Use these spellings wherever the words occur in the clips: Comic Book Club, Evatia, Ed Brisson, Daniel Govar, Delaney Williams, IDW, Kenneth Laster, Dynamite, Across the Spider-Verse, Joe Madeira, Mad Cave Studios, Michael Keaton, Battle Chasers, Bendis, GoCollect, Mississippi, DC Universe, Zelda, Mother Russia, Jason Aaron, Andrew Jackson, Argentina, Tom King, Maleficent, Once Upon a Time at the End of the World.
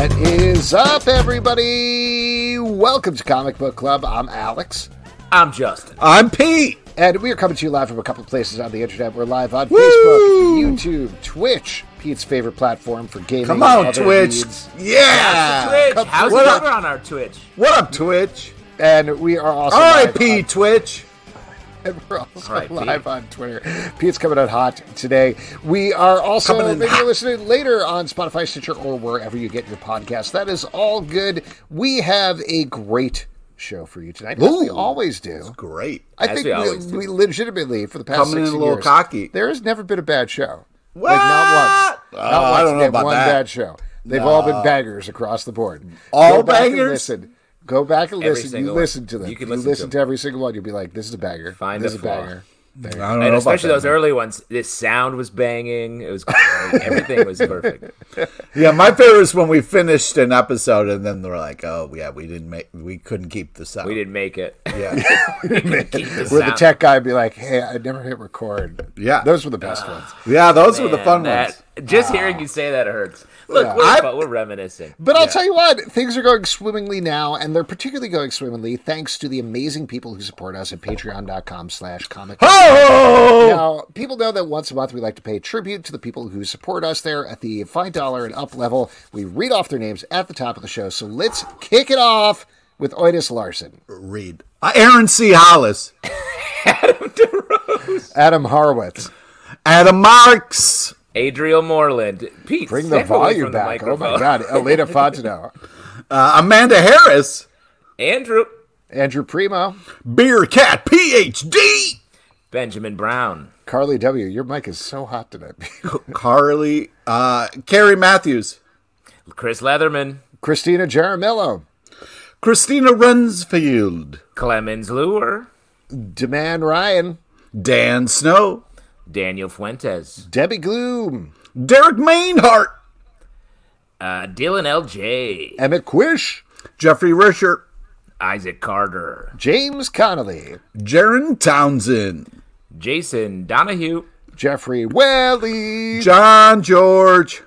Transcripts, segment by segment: What is up, everybody? Welcome to Comic Book Club. I'm Alex. I'm Justin. I'm Pete. And we are coming to you live from a couple places on the internet. We're live on Facebook, YouTube, Twitch, Pete's favorite platform for gaming. Come on, Twitch. Needs. Yeah. Twitch. How's it over on our Twitch? What up, Twitch? And we are also R.I.P. Twitch. And we're also live on Twitter. Pete's coming out hot today. We are also maybe listening later on Spotify, Stitcher, or wherever you get your podcast. That is all good. We have a great show for you tonight. As we always do. It's great. I think we legitimately, for the past 16 years, there has never been a bad show. What? Like, not once. I don't know about one bad show. They've all been bangers across the board. All bangers? Listen. Go back and listen. You listen to them. You can listen to every single one. You'll be like, this is a banger. This is a banger. I don't know, and especially those early ones. This sound was banging. It was great. Everything was perfect. Yeah, my favorite is when we finished an episode and then they're like, "Oh, yeah, we couldn't keep the sound. We didn't make it." Yeah, where the tech guy would be like, "Hey, I never hit record." Yeah, those were the best ones. Yeah, those were the fun ones. Just hearing you say that hurts. Look, we're reminiscing. But I'll tell you what, things are going swimmingly now, and they're particularly going swimmingly thanks to the amazing people who support us at patreon.com/comic. Oh! Now, people know that once a month we like to pay tribute to the people who support us there at the $5 and up level. We read off their names at the top of the show, so let's kick it off with Oidas Larson. Read. Aaron C. Hollis. Adam DeRose. Adam Horowitz. Adam Marks. Adriel Moreland. Pete, bring the volume back. Oh my God. Elena Fontenot. Amanda Harris. Andrew Primo. Beer Cat PhD. Benjamin Brown. Carly W. Your mic is so hot tonight. Carly. Carrie Matthews. Chris Leatherman. Christina Jaramillo. Christina Rensfield. Clemens Luer. Deman Ryan. Dan Snow. Daniel Fuentes. Debbie Gloom. Derek Mainhart. Dylan L.J. Emmett Quish. Jeffrey Risher. Isaac Carter. James Connolly. Jaron Townsend. Jason Donahue. Jeffrey Welly. John George.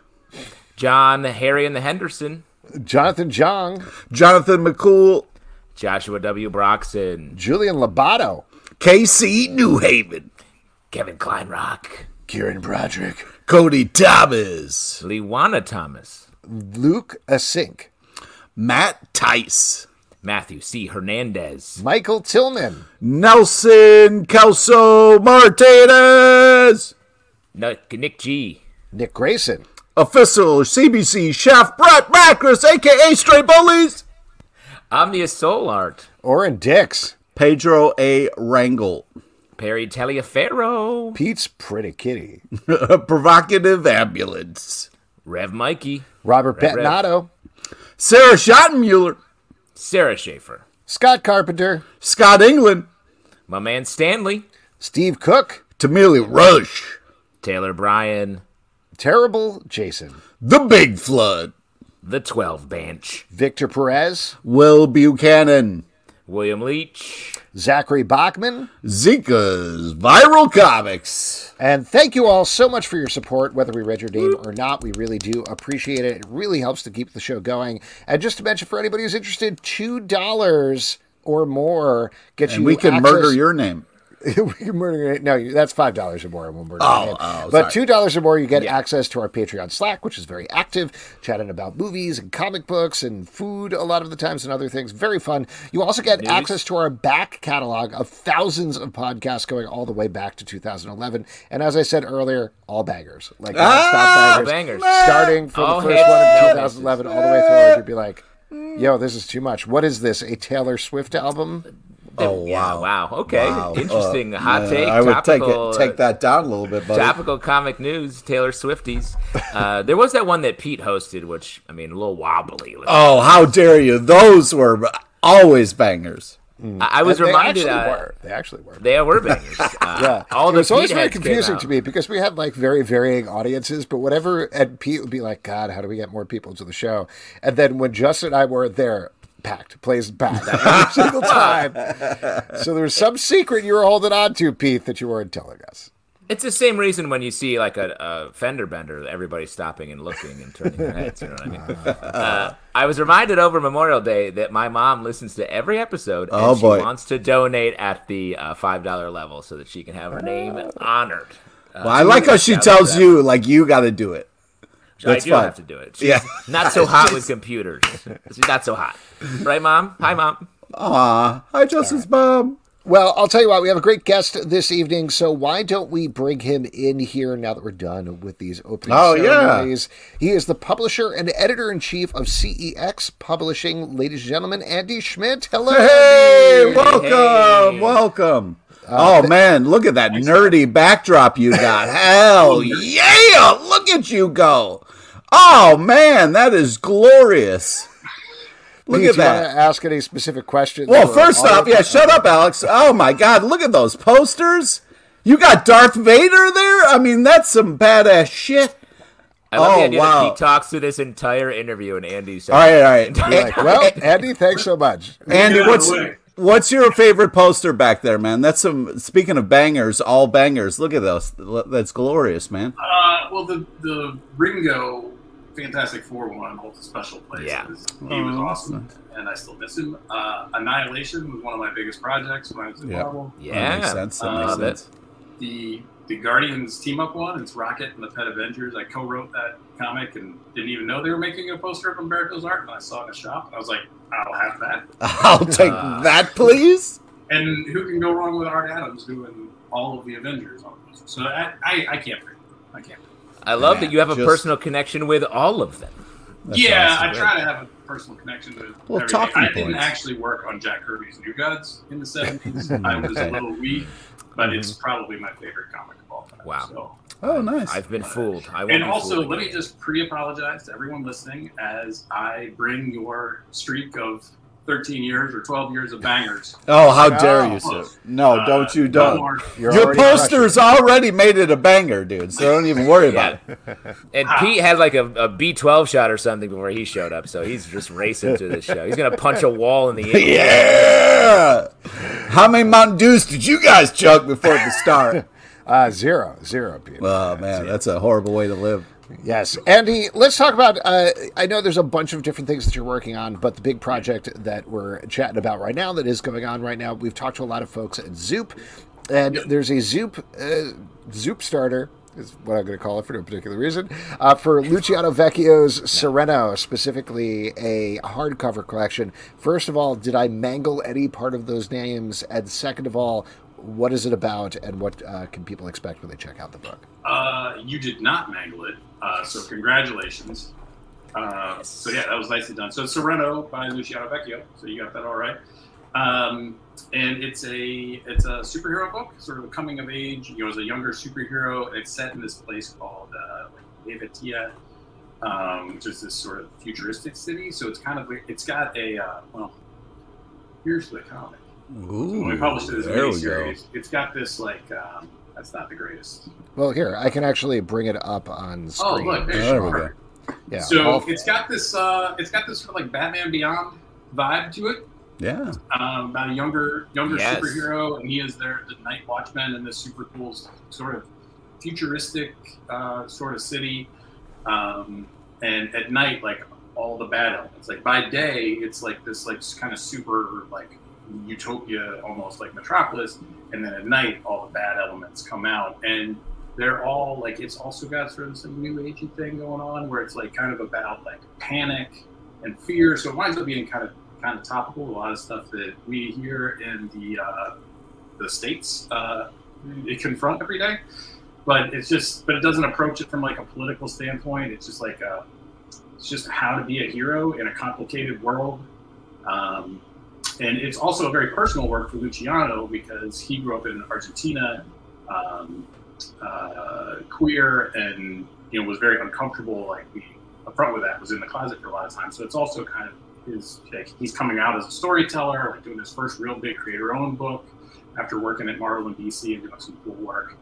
John Harry and the Henderson. Jonathan Jong. Jonathan McCool. Joshua W. Broxson. Julian Labato. K.C. Newhaven. Kevin Kleinrock. Kieran Broderick. Cody Thomas. Lewana Thomas. Luke Asink. Matt Tice. Matthew C. Hernandez. Michael Tillman. Nelson Kelso Martinez. Nick G. Nick Grayson. Official CBC Chef Brett Macris, a.k.a. Straight Bullies. Omnia Soul Art. Oren Dix. Pedro A. Rangel. Perry Taliaferro. Pete's Pretty Kitty. Provocative Ambulance. Rev Mikey. Robert Pettinato. Sarah Schottenmuller. Sarah Schaefer. Scott Carpenter. Scott England. My man Stanley. Steve Cook. Tamili Rush. Taylor Bryan. Terrible Jason. The Big Flood. The 12 Bench. Victor Perez. Will Buchanan. William Leach. Zachary Bachman. Zika's Viral Comics. And thank you all so much for your support, whether we read your name or not. We really do appreciate it. It really helps to keep the show going. And just to mention, for anybody who's interested, $2 or more gets you access. We can murder your name. No, that's $5 or more. But $2 or more, you get access to our Patreon Slack, which is very active, chatting about movies and comic books and food a lot of the times and other things. Very fun. You also get access to our back catalog of thousands of podcasts going all the way back to 2011. And as I said earlier, all bangers. Like, stop bangers. Starting from the first one in 2011 all the way through, you'd be like, yo, this is too much. What is this, a Taylor Swift album? Wow. Okay. Wow. Interesting. Hot take. I would take that down a little bit, buddy. Topical comic news, Taylor Swifties. There was that one that Pete hosted, which, I mean, a little wobbly. Oh, how dare you. Those were always bangers. I was reminded. They actually were. They were bangers. It was always very confusing to me because we had like very varying audiences, but whatever, and Pete would be like, God, how do we get more people to the show? And then when Justin and I were there, plays back every single time. So there was some secret you were holding on to, Pete, that you weren't telling us. It's the same reason when you see like a fender bender, everybody's stopping and looking and turning their heads. You know what I mean? I was reminded over Memorial Day that my mom listens to every episode, and she wants to donate at the $5 level so that she can have her name honored. Well, I like how she tells you, like, you got to do it. That's I do fun. Have to do it. She's not so hot with computers. She's not so hot. Right, Mom? Hi, Mom. Aw. Hi, Justin's mom. Well, I'll tell you what, we have a great guest this evening, so why don't we bring him in here now that we're done with these opening ceremonies? Yeah. He is the publisher and editor-in-chief of CEX Publishing, ladies and gentlemen, Andy Schmidt. Hello, Andy. Welcome, welcome. Man, look at that nerdy backdrop you got. Hell yeah, look at you go. Oh, man, that is glorious. Look at that. Do you want to ask any specific questions? Well, first off, shut up, Alex. Oh, my God. Look at those posters. You got Darth Vader there? I mean, that's some badass shit. I love the idea that he talks through this entire interview and Andy's... All right. Like, well, Andy, thanks so much. Andy, what's your favorite poster back there, man? That's some... Speaking of bangers, all bangers. Look at those. That's glorious, man. Well, the Ringo... Fantastic Four one holds a special place. Yeah. He was awesome, and I still miss him. Annihilation was one of my biggest projects when I was in Marvel. Yeah, that makes sense. The Guardians team-up one, it's Rocket and the Pet Avengers. I co-wrote that comic and didn't even know they were making a poster from Barraco's art, and I saw it in a shop, and I was like, I'll have that. I'll take that, please. And who can go wrong with Art Adams doing all of the Avengers on those? So I can't predict. I can't predict. I love that you have a personal connection with all of them. I try to have a personal connection with everything. I didn't actually work on Jack Kirby's New Gods in the 70s. I was a little weak, but it's probably my favorite comic of all time. Wow. So, nice. I've been fooled. And also, let me just pre-apologize to everyone listening as I bring your streak of 13 years or 12 years of bangers. Oh, how dare you, sir. No, don't you don't. Your poster's already made it a banger, dude, so don't even worry about it. And Pete had like a B12 shot or something before he showed up, so he's just racing to this show. He's going to punch a wall in the air. How many Mountain Dews did you guys chug before the start? Zero, Pete. Oh, man, that's a horrible way to live. Yes. Andy, let's talk about, I know there's a bunch of different things that you're working on, but the big project that we're chatting about right now that is going on right now, we've talked to a lot of folks at Zoop, and there's a Zoop starter, is what I'm going to call it for no particular reason, for Luciano Vecchio's Sereno, specifically a hardcover collection. First of all, did I mangle any part of those names? And second of all, what is it about, and what can people expect when they check out the book? You did not mangle it, so congratulations. So yeah, that was nicely done. So Sereno by Luciano Vecchio, so you got that all right. And it's a superhero book, sort of a coming of age. You know, as a younger superhero, it's set in this place called Evatia, which is this sort of futuristic city. So it's kind of here's the comic. Ooh, when we published it as a miniseries, it's got this like that's not the greatest. Well, here I can actually bring it up on screen. Oh, look, there we go. Yeah. So it's got this sort of like Batman Beyond vibe to it. Yeah. About a younger superhero, and he is the night watchman in this super cool sort of futuristic sort of city. And at night, like all the bad elements. Like by day, it's like this like kind of super like utopia, almost like Metropolis, and then at night all the bad elements come out, and they're all like, it's also got sort of some new agey thing going on where it's like kind of about like panic and fear, so it winds up being kind of topical. A lot of stuff that we hear in the States they confront every day, but it's just, but it doesn't approach it from like a political standpoint. It's just like it's just how to be a hero in a complicated world. And it's also a very personal work for Luciano because he grew up in Argentina, queer, and you know was very uncomfortable. Like being upfront with that, was in the closet for a lot of time. So it's also kind of his. Like, he's coming out as a storyteller, like doing his first real big creator-owned book after working at Marvel and DC and doing some cool work.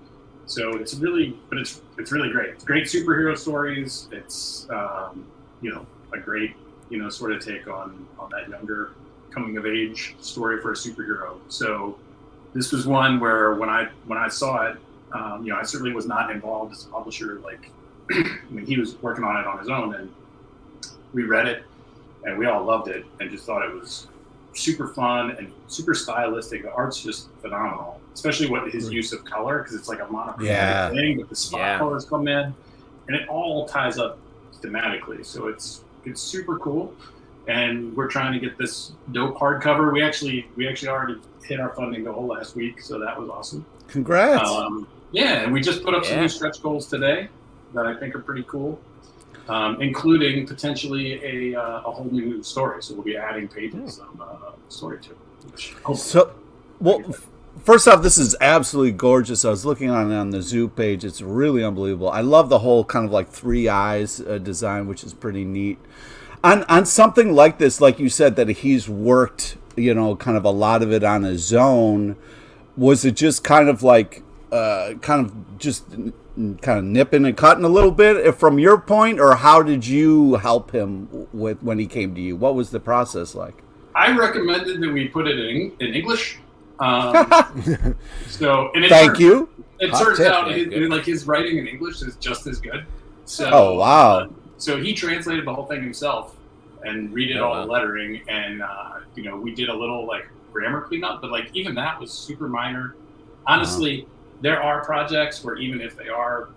So it's really, but it's really great. It's great superhero stories. It's a great sort of take on that younger coming of age story for a superhero. So this was one where when I saw it, You know, I certainly was not involved as a publisher. Like, he was working on it on his own, and we read it, and we all loved it, and just thought it was super fun and super stylistic. The art's just phenomenal, especially with his use of color, because it's like a monochromatic thing, but the spot colors come in, and it all ties up thematically. So it's super cool, and we're trying to get this dope hardcover. We actually already hit our funding goal last week, so that was awesome. Congrats! And we just put up some new stretch goals today that I think are pretty cool, including potentially a whole new story. So we'll be adding pages of story to it. So, well, first off, this is absolutely gorgeous. I was looking on the Zoop page. It's really unbelievable. I love the whole kind of like three eyes design, which is pretty neat. On something like this, like you said, that he's worked, you know, kind of a lot of it on his own. Was it just kind of like, kind of nipping and cutting a little bit from your point, or how did you help him with when he came to you? What was the process like? I recommended that we put it in English. Thank you. It turns out his writing in English is just as good. So, so he translated the whole thing himself and redid all the lettering, and we did a little like grammar cleanup, but like even that was super minor. Honestly, there are projects where even if they are,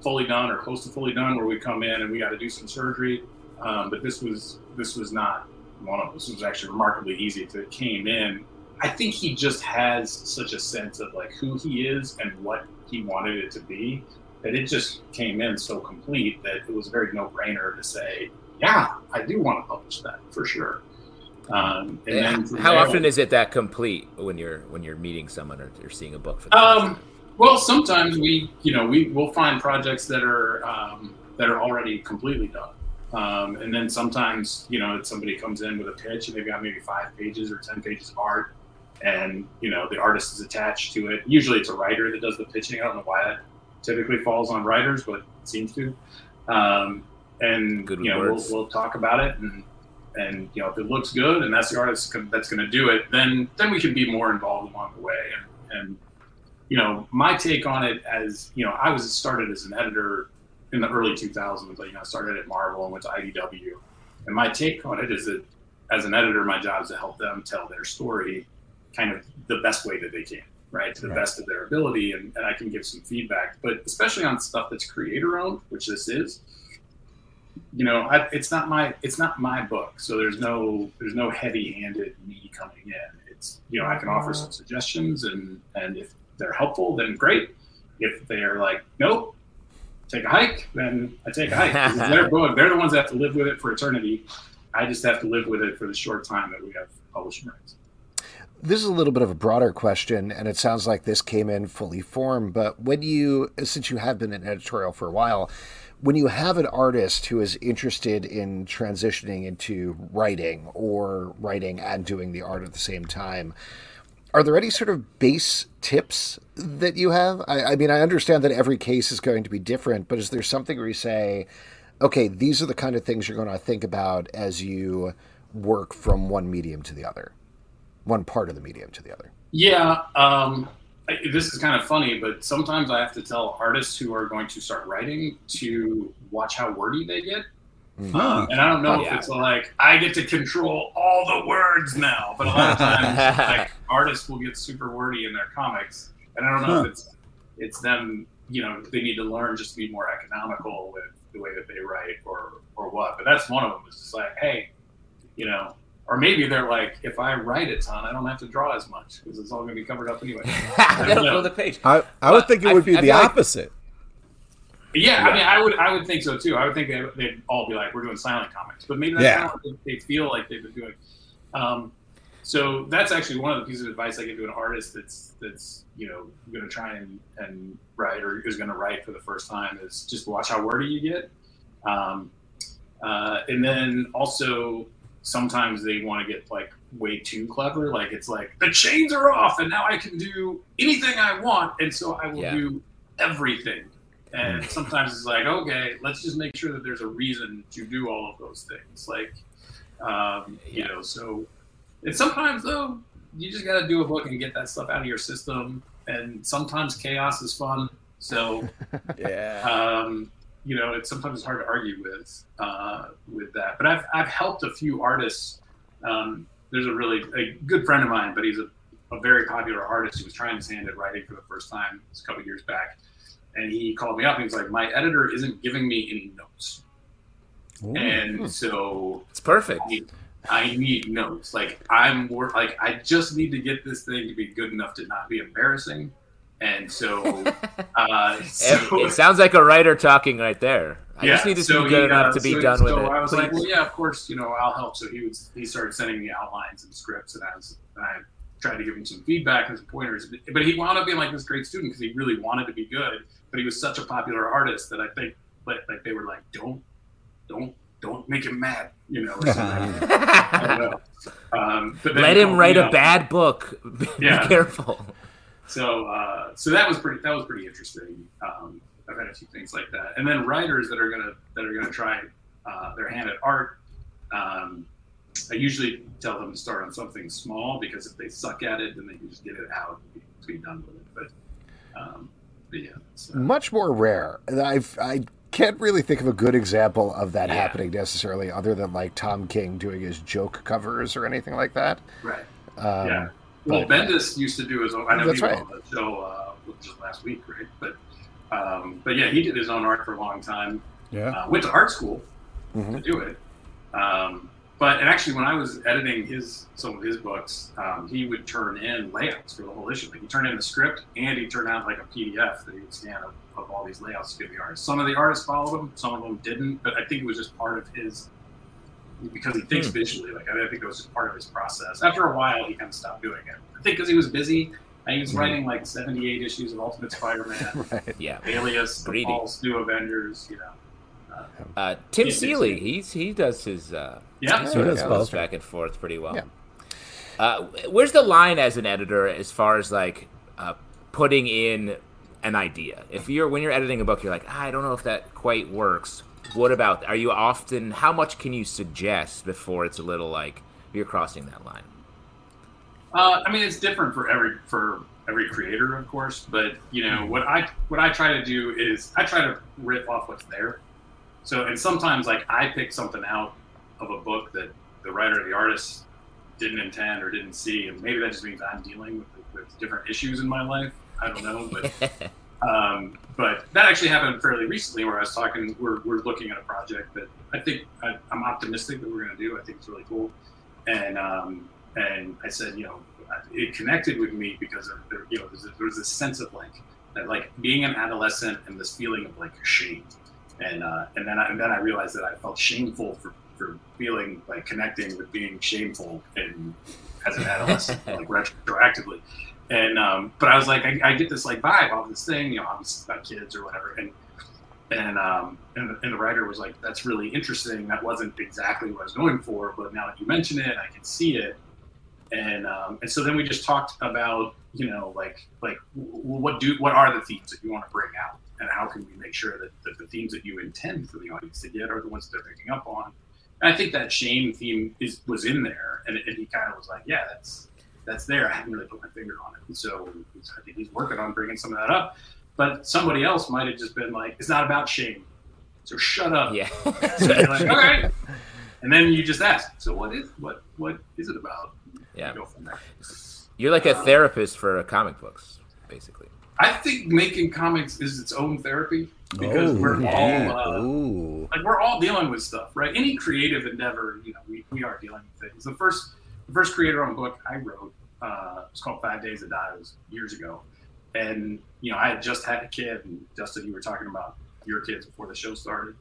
fully done or close to fully done, where we come in and we got to do some surgery, but this was not one of those. It was actually remarkably easy. It came in. I think he just has such a sense of like who he is and what he wanted it to be that it just came in so complete that it was a very no-brainer to say, yeah, I do want to publish that for sure. How often is it that complete when you're meeting someone or you're seeing a book for them? Well, sometimes we'll find projects that are already completely done. And then sometimes, if somebody comes in with a pitch and they've got maybe 5 pages or 10 pages of art, and the artist is attached to it. Usually it's a writer that does the pitching. I don't know why that typically falls on writers, but it seems to. And we'll talk about it and if it looks good and that's the artist that's going to do it, then we can be more involved along the way. And my take on it as I was started as an editor in the early 2000s. I started at Marvel and went to IDW, and my take on it is that as an editor, my job is to help them tell their story kind of the best way that they can, right, to the best of their ability, and I can give some feedback, but especially on stuff that's creator owned, which this is. It's not my book, so there's no heavy-handed me coming in. It's I can offer some suggestions, and if they're helpful, then great. If they're like, nope, take a hike, then I take a hike. It's their book; they're the ones that have to live with it for eternity. I just have to live with it for the short time that we have publishing rights. This is a little bit of a broader question, and it sounds like this came in fully formed. But since you have been in editorial for a while. When you have an artist who is interested in transitioning into writing or writing and doing the art at the same time, are there any sort of base tips that you have? I mean, I understand that every case is going to be different, but is there something where you say, okay, these are the kind of things you're going to think about as you work from one medium to the other, one part of the medium to the other? Yeah. This is kind of funny, but sometimes I have to tell artists who are going to start writing to watch how wordy they get. Mm-hmm. And I don't know if it's like, I get to control all the words now, but a lot of times artists will get super wordy in their comics. And I don't know if it's them, they need to learn just to be more economical with the way that they write or what. But that's one of them. It's just like, hey, or maybe they're like, if I write a ton, I don't have to draw as much because it's all going to be covered up anyway. That'll fill the page. I would think it would be the opposite. Yeah, I mean, I would think so too. I would think they'd all be like, we're doing silent comics. But maybe that's not what they feel like they've been doing. So that's actually one of the pieces of advice I give to an artist that's going to try and write or is going to write for the first time is just watch how wordy you get. And then also... sometimes they want to get like way too clever. Like it's like the chains are off and now I can do anything I want. And so I will do everything. And sometimes it's like, okay, let's just make sure that there's a reason to do all of those things. Like, so and sometimes though, you just got to do a book and get that stuff out of your system and sometimes chaos is fun. So, you know, it's sometimes hard to argue with that. But I've helped a few artists. There's a really a good friend of mine, but he's a very popular artist who was trying his hand at writing for the first time a couple of years back. And he called me up and he's like, my editor isn't giving me any notes. Ooh. And so it's perfect. I need notes. Like I just need to get this thing to be good enough to not be embarrassing. And so, it sounds like a writer talking right there. I just need this to be good enough to be done with it. So I was like, well, yeah, of course, you know, I'll help. So he started sending me outlines and scripts, and I tried to give him some feedback and some pointers, but he wound up being like this great student because he really wanted to be good, but he was such a popular artist that I think, like they were like, don't make him mad, you know. Or something. I don't know. But then, let him write a bad book. Be careful. So, so that was pretty interesting. I've had a few things like that, and then writers that are gonna try their hand at art. I usually tell them to start on something small because if they suck at it, then they can just get it out and be done with it. But yeah, so. Much more rare. I can't really think of a good example of that happening necessarily, other than like Tom King doing his joke covers or anything like that. Right. Yeah. Well, Bendis used to do his own. I know he was on the show just last week, right? But yeah, he did his own art for a long time. Yeah, went to art school to do it. But actually, when I was editing some of his books, he would turn in layouts for the whole issue. Like he turned in the script, and he turned out like a PDF that he would scan of all these layouts to give the artists. Some of the artists followed him, some of them didn't. But I think it was just part of his. Because he thinks visually, like I think it was just part of his process. After a while, he kind of stopped doing it. I think because he was busy, and he was writing like 78 issues of Ultimate Spider-Man, Alias, Paul's New Avengers, you know. Tim Seeley, he does his sort of back and forth pretty well. Yeah. Where's the line as an editor as far as like putting in an idea? If when you're editing a book, you're like, I don't know if that quite works. What about, are you often, how much can you suggest before it's a little like you're crossing that line? I mean, it's different for every creator, of course, but you know, what I try to do is I try to rip off what's there. So, and sometimes like I pick something out of a book that the writer or the artist didn't intend or didn't see. And maybe that just means I'm dealing with different issues in my life. I don't know, but but that actually happened fairly recently where I was talking, we're looking at a project that I think I'm optimistic that we're going to do. I think it's really cool. And I said, you know, it connected with me because of, you know, there was this sense of like being an adolescent and this feeling of like shame. And then I realized that I felt shameful for feeling like connecting with being shameful and as an adolescent, like retroactively. And but I was like, I get this like vibe off this thing, you know, obviously about kids or whatever. And the writer was like, that's really interesting. That wasn't exactly what I was going for, but now that you mention it, I can see it. And so then we just talked about, you know, like what are the themes that you want to bring out, and how can we make sure that the themes that you intend for the audience to get are the ones that they're picking up on. And I think that shame theme was in there, and he kind of was like, yeah, that's there. I haven't really put my finger on it. And so I think he's working on bringing some of that up. But somebody else might have just been like, it's not about shame. So shut up. Yeah. So you're like, all right. And then you just ask, so what is it about? Yeah. You go from there. You're like a therapist for comic books, basically. I think making comics is its own therapy because we're all dealing with stuff, right? Any creative endeavor, you know, we are dealing with things. The first creator-owned book I wrote, it's called 5 Days of Dives years ago. And, you know, I had just had a kid, and Justin, you were talking about your kids before the show started.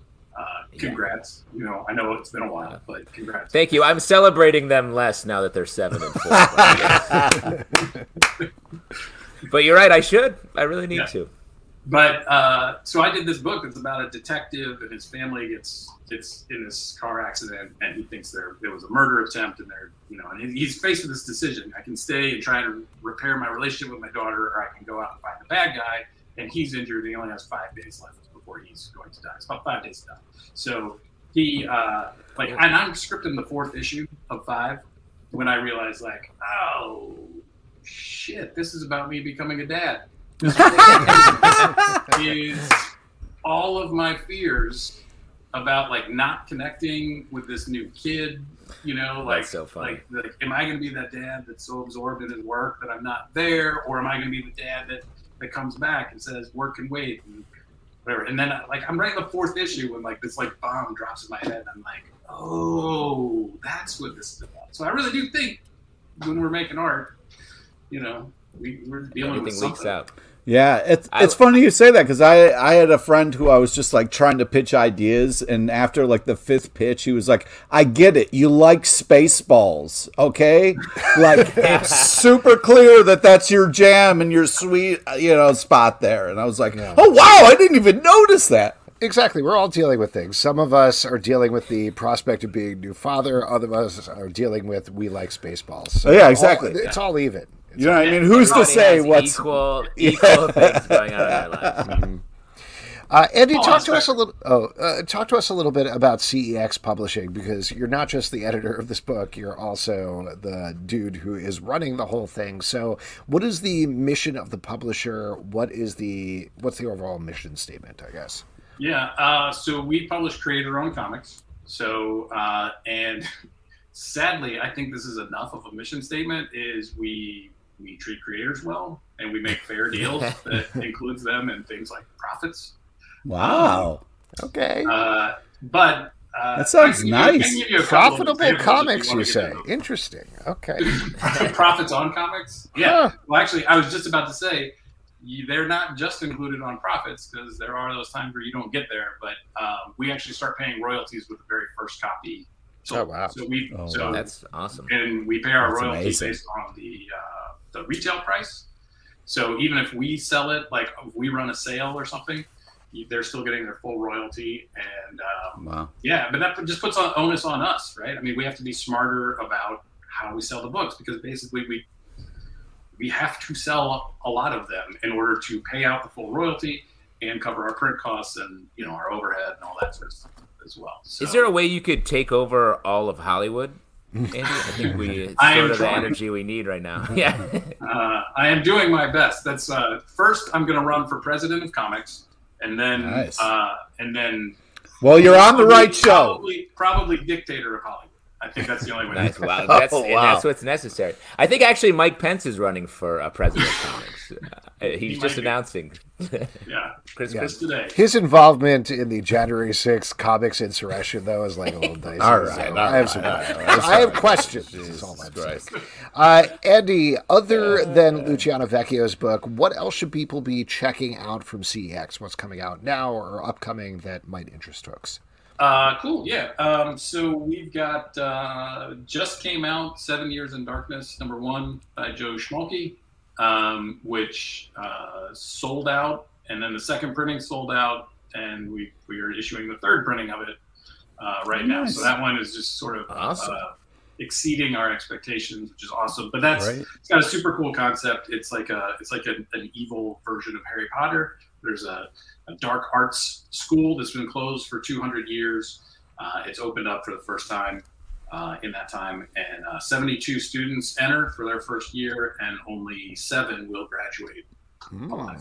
Congrats. You know, I know it's been a while, but congrats. Thank you. I'm celebrating them less now that they're 7 and 4. But you're right, I should. I really need to. But so I did this book that's about a detective and his family gets in this car accident, and he thinks there was a murder attempt, and they're, you know, and he's faced with this decision. I can stay and try to repair my relationship with my daughter, or I can go out and find the bad guy, and he's injured, and he only has 5 days left before he's going to die. It's about 5 days to die. So he and I'm scripting the 4th issue of 5 when I realized like, oh, shit, this is about me becoming a dad. Is all of my fears about like not connecting with this new kid, you know, like, so like am I going to be that dad that's so absorbed in his work that I'm not there, or am I going to be the dad that comes back and says work can wait and whatever? And then like I'm writing the fourth issue when like this like bomb drops in my head and I'm like, oh, that's what this is about. So I really do think when we're making art, you know, we're dealing with something. Leaks out. Yeah, it's funny you say that, because I had a friend who I was just like trying to pitch ideas, and after like the fifth pitch, he was like, I get it. You like Spaceballs, okay? Like, it's super clear that that's your jam and your sweet, you know, spot there. And I was like, yeah. Oh, wow, I didn't even notice that. Exactly. We're all dealing with things. Some of us are dealing with the prospect of being a new father. Other of us are dealing with we like Spaceballs. So yeah, exactly. It's all even. You know what I mean? Who's to say what's... Equal things going on in our lives. Mm-hmm. Andy, talk to us a little bit about CEX Publishing, because you're not just the editor of this book, you're also the dude who is running the whole thing. So what is the mission of the publisher? What's the overall mission statement, I guess? Yeah, so we publish creator-owned comics. So, and... sadly, I think this is enough of a mission statement, is we treat creators well, and we make fair deals that includes them in things like profits. Wow. Okay. But that sounds nice. You profitable comics, you say. Interesting. Okay. Profits on comics? Yeah. Huh. Well, actually, I was just about to say, they're not just included on profits, because there are those times where you don't get there, but we actually start paying royalties with the very first copy. So, oh, wow. So that's awesome. And we pay our royalties based on the retail price. So even if we sell it, like if we run a sale or something, they're still getting their full royalty. And wow. Yeah, but that just puts an onus on us, right? I mean, we have to be smarter about how we sell the books, because basically we have to sell a lot of them in order to pay out the full royalty and cover our print costs and, you know, our overhead and all that sort of stuff as well. So. Is there a way you could take over all of Hollywood, Andy? I think we sort of the energy we need right now. Yeah, I am doing my best. That's first I'm going to run for president of comics, and then nice. Well, you're on the right show. Probably dictator of Hollywood. I think that's the only way. Nice. Wow. That's what's necessary. I think actually Mike Pence is running for president of comics. He's just announcing. Yeah. Christmas today. His involvement in the January 6th comics insurrection, though, is like a little dicey. All right. So I have some I have questions. This is all my advice. Andy, other than Luciano Vecchio's book, what else should people be checking out from CEX? What's coming out now or upcoming that might interest folks? Cool. Yeah. So we've got, just came out 7 Years in Darkness, #1 by Joe Schmulke, which, sold out, and then the second printing sold out, and we are issuing the third printing of it, right now. So that one is just sort of, awesome. Exceeding our expectations, which is awesome, but it's got a super cool concept. It's like an evil version of Harry Potter. There's a dark arts school that's been closed for 200 years. It's opened up for the first time in that time. And 72 students enter for their first year, and only 7 will graduate alive.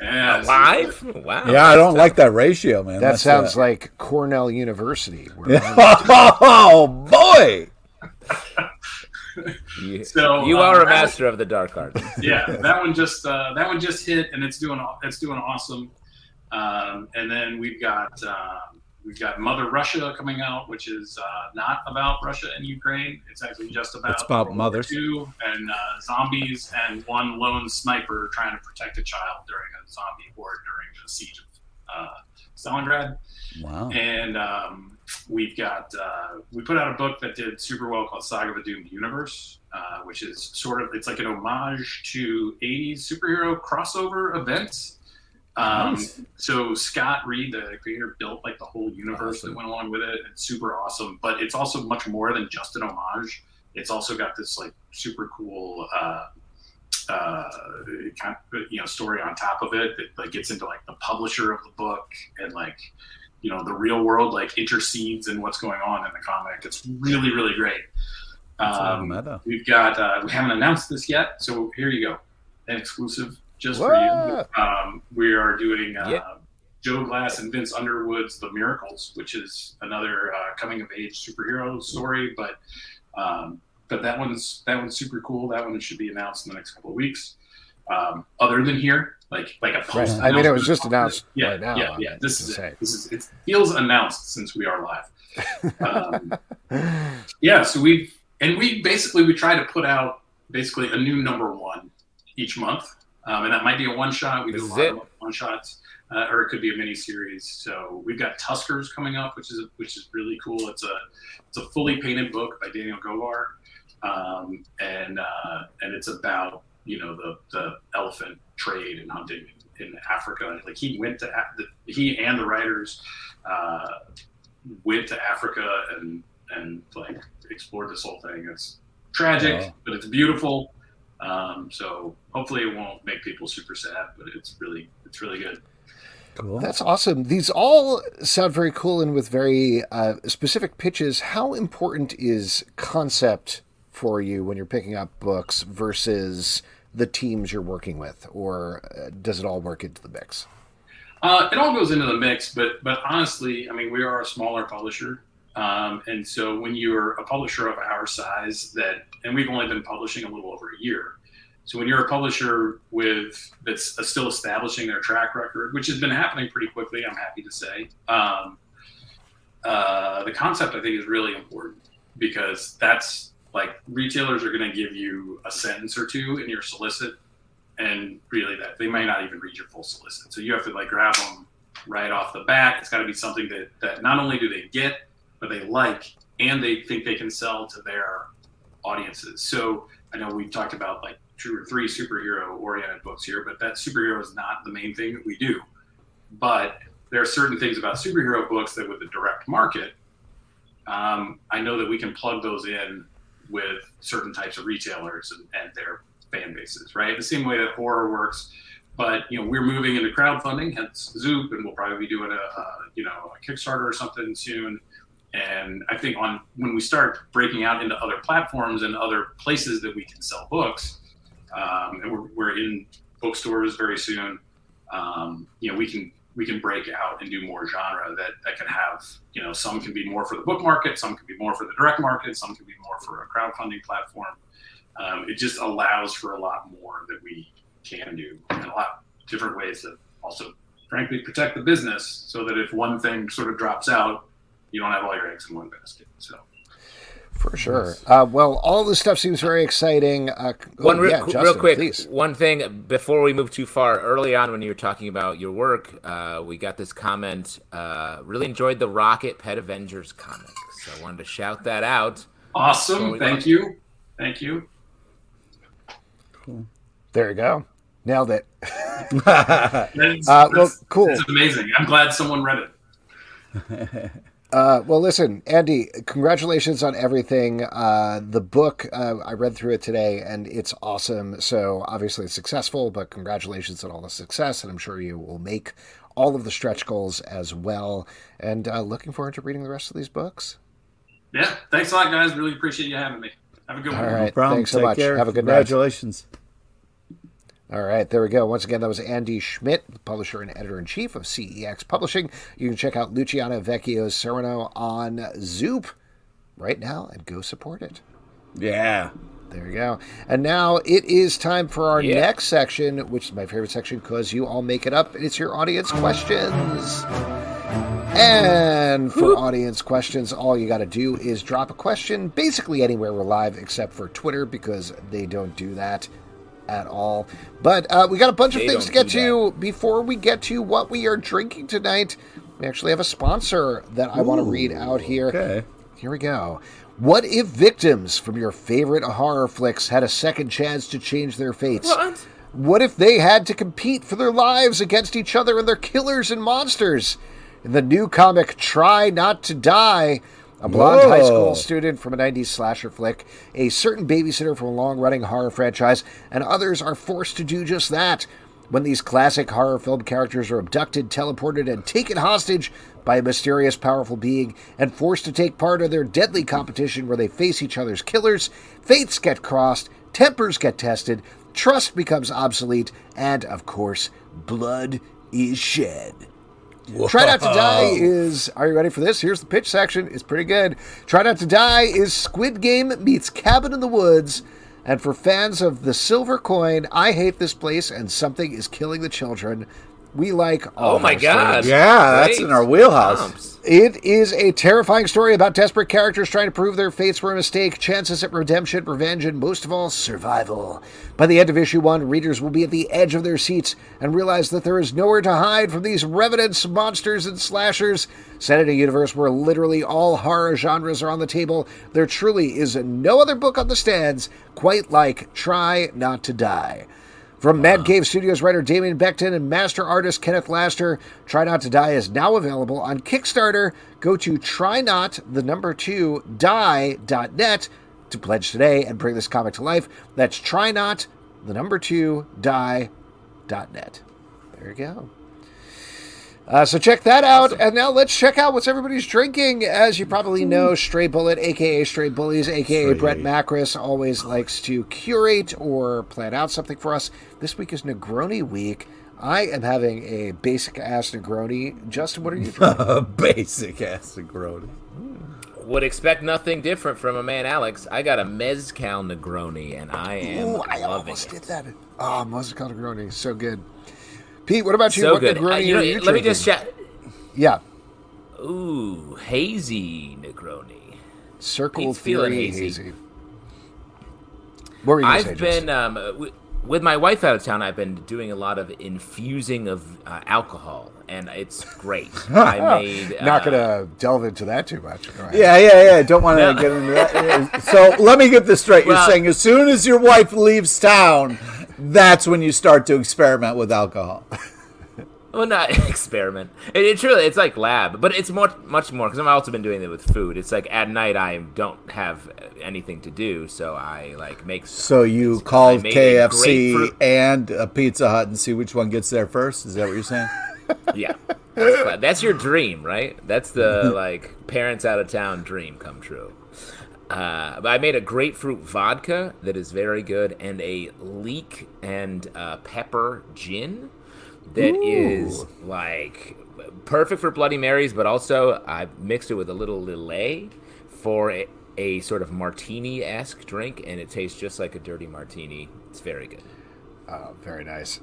Yeah, alive? Wow. Yeah, I don't like that ratio, man. That sounds like Cornell University. Oh, boy! You are a master of the dark arts. Yeah, that one just hit, and it's doing awesome. And then we've got Mother Russia coming out, which is not about Russia and Ukraine. It's actually just about mothers and zombies and one lone sniper trying to protect a child during a zombie war during the siege of Stalingrad. Wow. And we put out a book that did super well called Saga of a Doomed Universe, which is it's like an homage to 80s superhero crossover events. Nice. So Scott Reed, the creator, built like the whole universe that went along with it. It's super awesome, but it's also much more than just an homage. It's also got this like super cool, kind of, you know, story on top of it that like gets into like the publisher of the book and like, you know, the real world like intercedes in what's going on in the comic. It's really, really great. We've got we haven't announced this yet, so here you go, an exclusive just for you. We are doing Joe Glass and Vince Underwood's The Miracles, which is another coming of age superhero story, but that one's super cool. That one should be announced in the next couple of weeks. Other than here, like a post. Right. I mean, it was just announced right now. Yeah. This is it. It feels announced since we are live. Yeah. So we try to put out basically a new number one each month, and that might be a one shot. We do a lot of one shots, or it could be a mini series. So we've got Tuskers coming up, which is really cool. It's a fully painted book by Daniel Govar, and it's about, you know, the elephant trade and hunting in Africa. Like he and the writers went to Africa and like explored this whole thing. It's tragic, but it's beautiful. So hopefully it won't make people super sad, but it's really good. Cool. That's awesome. These all sound very cool and with very specific pitches. How important is concept for you when you're picking up books versus the teams you're working with, or does it all work into the mix? It all goes into the mix, but honestly, I mean, we are a smaller publisher. And so when you're a publisher of our size and we've only been publishing a little over a year. So when you're a publisher that's still establishing their track record, which has been happening pretty quickly, I'm happy to say, the concept I think is really important, because that's, like, retailers are going to give you a sentence or two in your solicit, and really that they might not even read your full solicit. So you have to, like, grab them right off the bat. It's got to be something that not only do they get, but they like, and they think they can sell to their audiences. So I know we've talked about, like, two or three superhero oriented books here, but that superhero is not the main thing that we do. But there are certain things about superhero books that with the direct market, I know that we can plug those in with certain types of retailers and their fan bases, right? The same way that horror works, but, you know, we're moving into crowdfunding, hence Zoop, and we'll probably be doing a Kickstarter or something soon. And I think when we start breaking out into other platforms and other places that we can sell books, and we're in bookstores very soon, you know, we can break out and do more genre that can have, you know, some can be more for the book market, some can be more for the direct market, some can be more for a crowdfunding platform. It just allows for a lot more that we can do, and a lot of different ways that also, frankly, protect the business, so that if one thing sort of drops out, you don't have all your eggs in one basket. So. For sure. Well, all this stuff seems very exciting. Justin, real quick, please. One thing before we move too far. Early on, when you were talking about your work, we got this comment. Really enjoyed the Rocket Pet Avengers comic, so I wanted to shout that out. Awesome. Thank you. Cool. There you go. Nailed it. Well, cool. That's amazing. I'm glad someone read it. Well, listen, Andy, congratulations on everything. The book, I read through it today, and it's awesome. So obviously it's successful, but congratulations on all the success. And I'm sure you will make all of the stretch goals as well. And looking forward to reading the rest of these books. Yeah. Thanks a lot, guys. Really appreciate you having me. Have a good one. All right. No thanks so much. Care. Have a good night. Congratulations. All right, there we go. Once again, that was Andy Schmidt, publisher and editor-in-chief of CEX Publishing. You can check out Luciano Vecchio's Sereno on Zoop right now and go support it. Yeah. There you go. And now it is time for our next section, which is my favorite section because you all make it up. It's your audience questions. And for audience questions, all you got to do is drop a question basically anywhere we're live except for Twitter, because they don't do that at all. But we got a bunch of things to get to before we get to what we are drinking tonight. We actually have a sponsor that I want to read out here. Okay. Here we go. What if victims from your favorite horror flicks had a second chance to change their fates? What if they had to compete for their lives against each other and their killers and monsters? In the new comic Try Not to Die, a blonde high school student from a 90s slasher flick, a certain babysitter from a long-running horror franchise, and others are forced to do just that. when these classic horror-filled characters are abducted, teleported, and taken hostage by a mysterious, powerful being and forced to take part in their deadly competition where they face each other's killers, fates get crossed, tempers get tested, trust becomes obsolete, and, of course, blood is shed. Whoa. Try Not to Die is... Are you ready for this? Here's the pitch section. It's pretty good. Try Not to Die is Squid Game meets Cabin in the Woods. And for fans of The Silver Coin, I hate this place and something is killing the children. We like all... Oh my God. Stories. Yeah, great. That's in our wheelhouse. Dumps. It is a terrifying story about desperate characters trying to prove their fates were a mistake, chances at redemption, revenge, and most of all, survival. By the end of issue 1, readers will be at the edge of their seats and realize that there is nowhere to hide from these revenants, monsters, and slashers. Set in a universe where literally all horror genres are on the table, there truly is no other book on the stands quite like Try Not to Die. From Mad Cave Studios writer Damian Beckton and master artist Kenneth Laster, Try Not to Die is now available on Kickstarter. Go to trynot2die.net to pledge today and bring this comic to life. That's trynot2die.net. There you go. So check that out. Awesome. And now let's check out what's everybody's drinking. As you probably know, Stray Bullet, a.k.a. Stray Bullies, a.k.a. Brett Macris, always likes to curate or plan out something for us. This week is Negroni week. I am having a basic-ass Negroni. Justin, what are you drinking? Basic-ass Negroni. Would expect nothing different from a man, Alex. I got a Mezcal Negroni, and I am loving it. I almost did that. Oh, Mezcal Negroni. So good. Pete, what about you? So what good. Negroni are you drinking? Let me just chat. Yeah. Ooh, hazy Negroni. Circle Theory hazy. What were you going to say? I've been, with my wife out of town, I've been doing a lot of infusing of alcohol, and it's great. I made... Not going to delve into that too much. Yeah. Don't want to get into that. So let me get this straight. Well, you're saying as soon as your wife leaves town... That's when you start to experiment with alcohol. Well, not experiment. It's really, it's like lab, but it's much more, because I've also been doing it with food. It's like at night I don't have anything to do, so I like make stuff. So you call KFC and a Pizza Hut and see which one gets there first? Is that what you're saying? Yeah. That's your dream, right? That's the like parents out of town dream come true. But I made a grapefruit vodka that is very good, and a leek and pepper gin that is like perfect for Bloody Marys. But also, I mixed it with a little Lillet for a sort of martini-esque drink, and it tastes just like a dirty martini. It's very good. Very nice.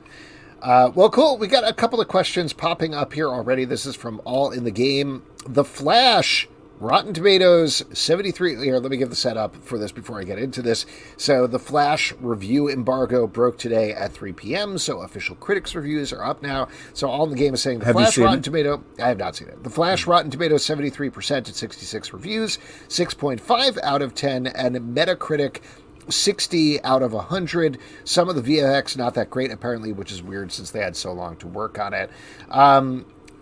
Well, cool. We got a couple of questions popping up here already. This is from All in the Game. The Flash. Rotten Tomatoes, 73... Here, let me give the setup for this before I get into this. So the Flash review embargo broke today at 3 p.m., so official critics' reviews are up now. So All in the Game is saying the Flash Rotten Tomato... I have not seen it. The Flash Rotten Tomatoes, 73% at 66 reviews, 6.5 out of 10, and Metacritic, 60 out of 100. Some of the VFX, not that great, apparently, which is weird since they had so long to work on it.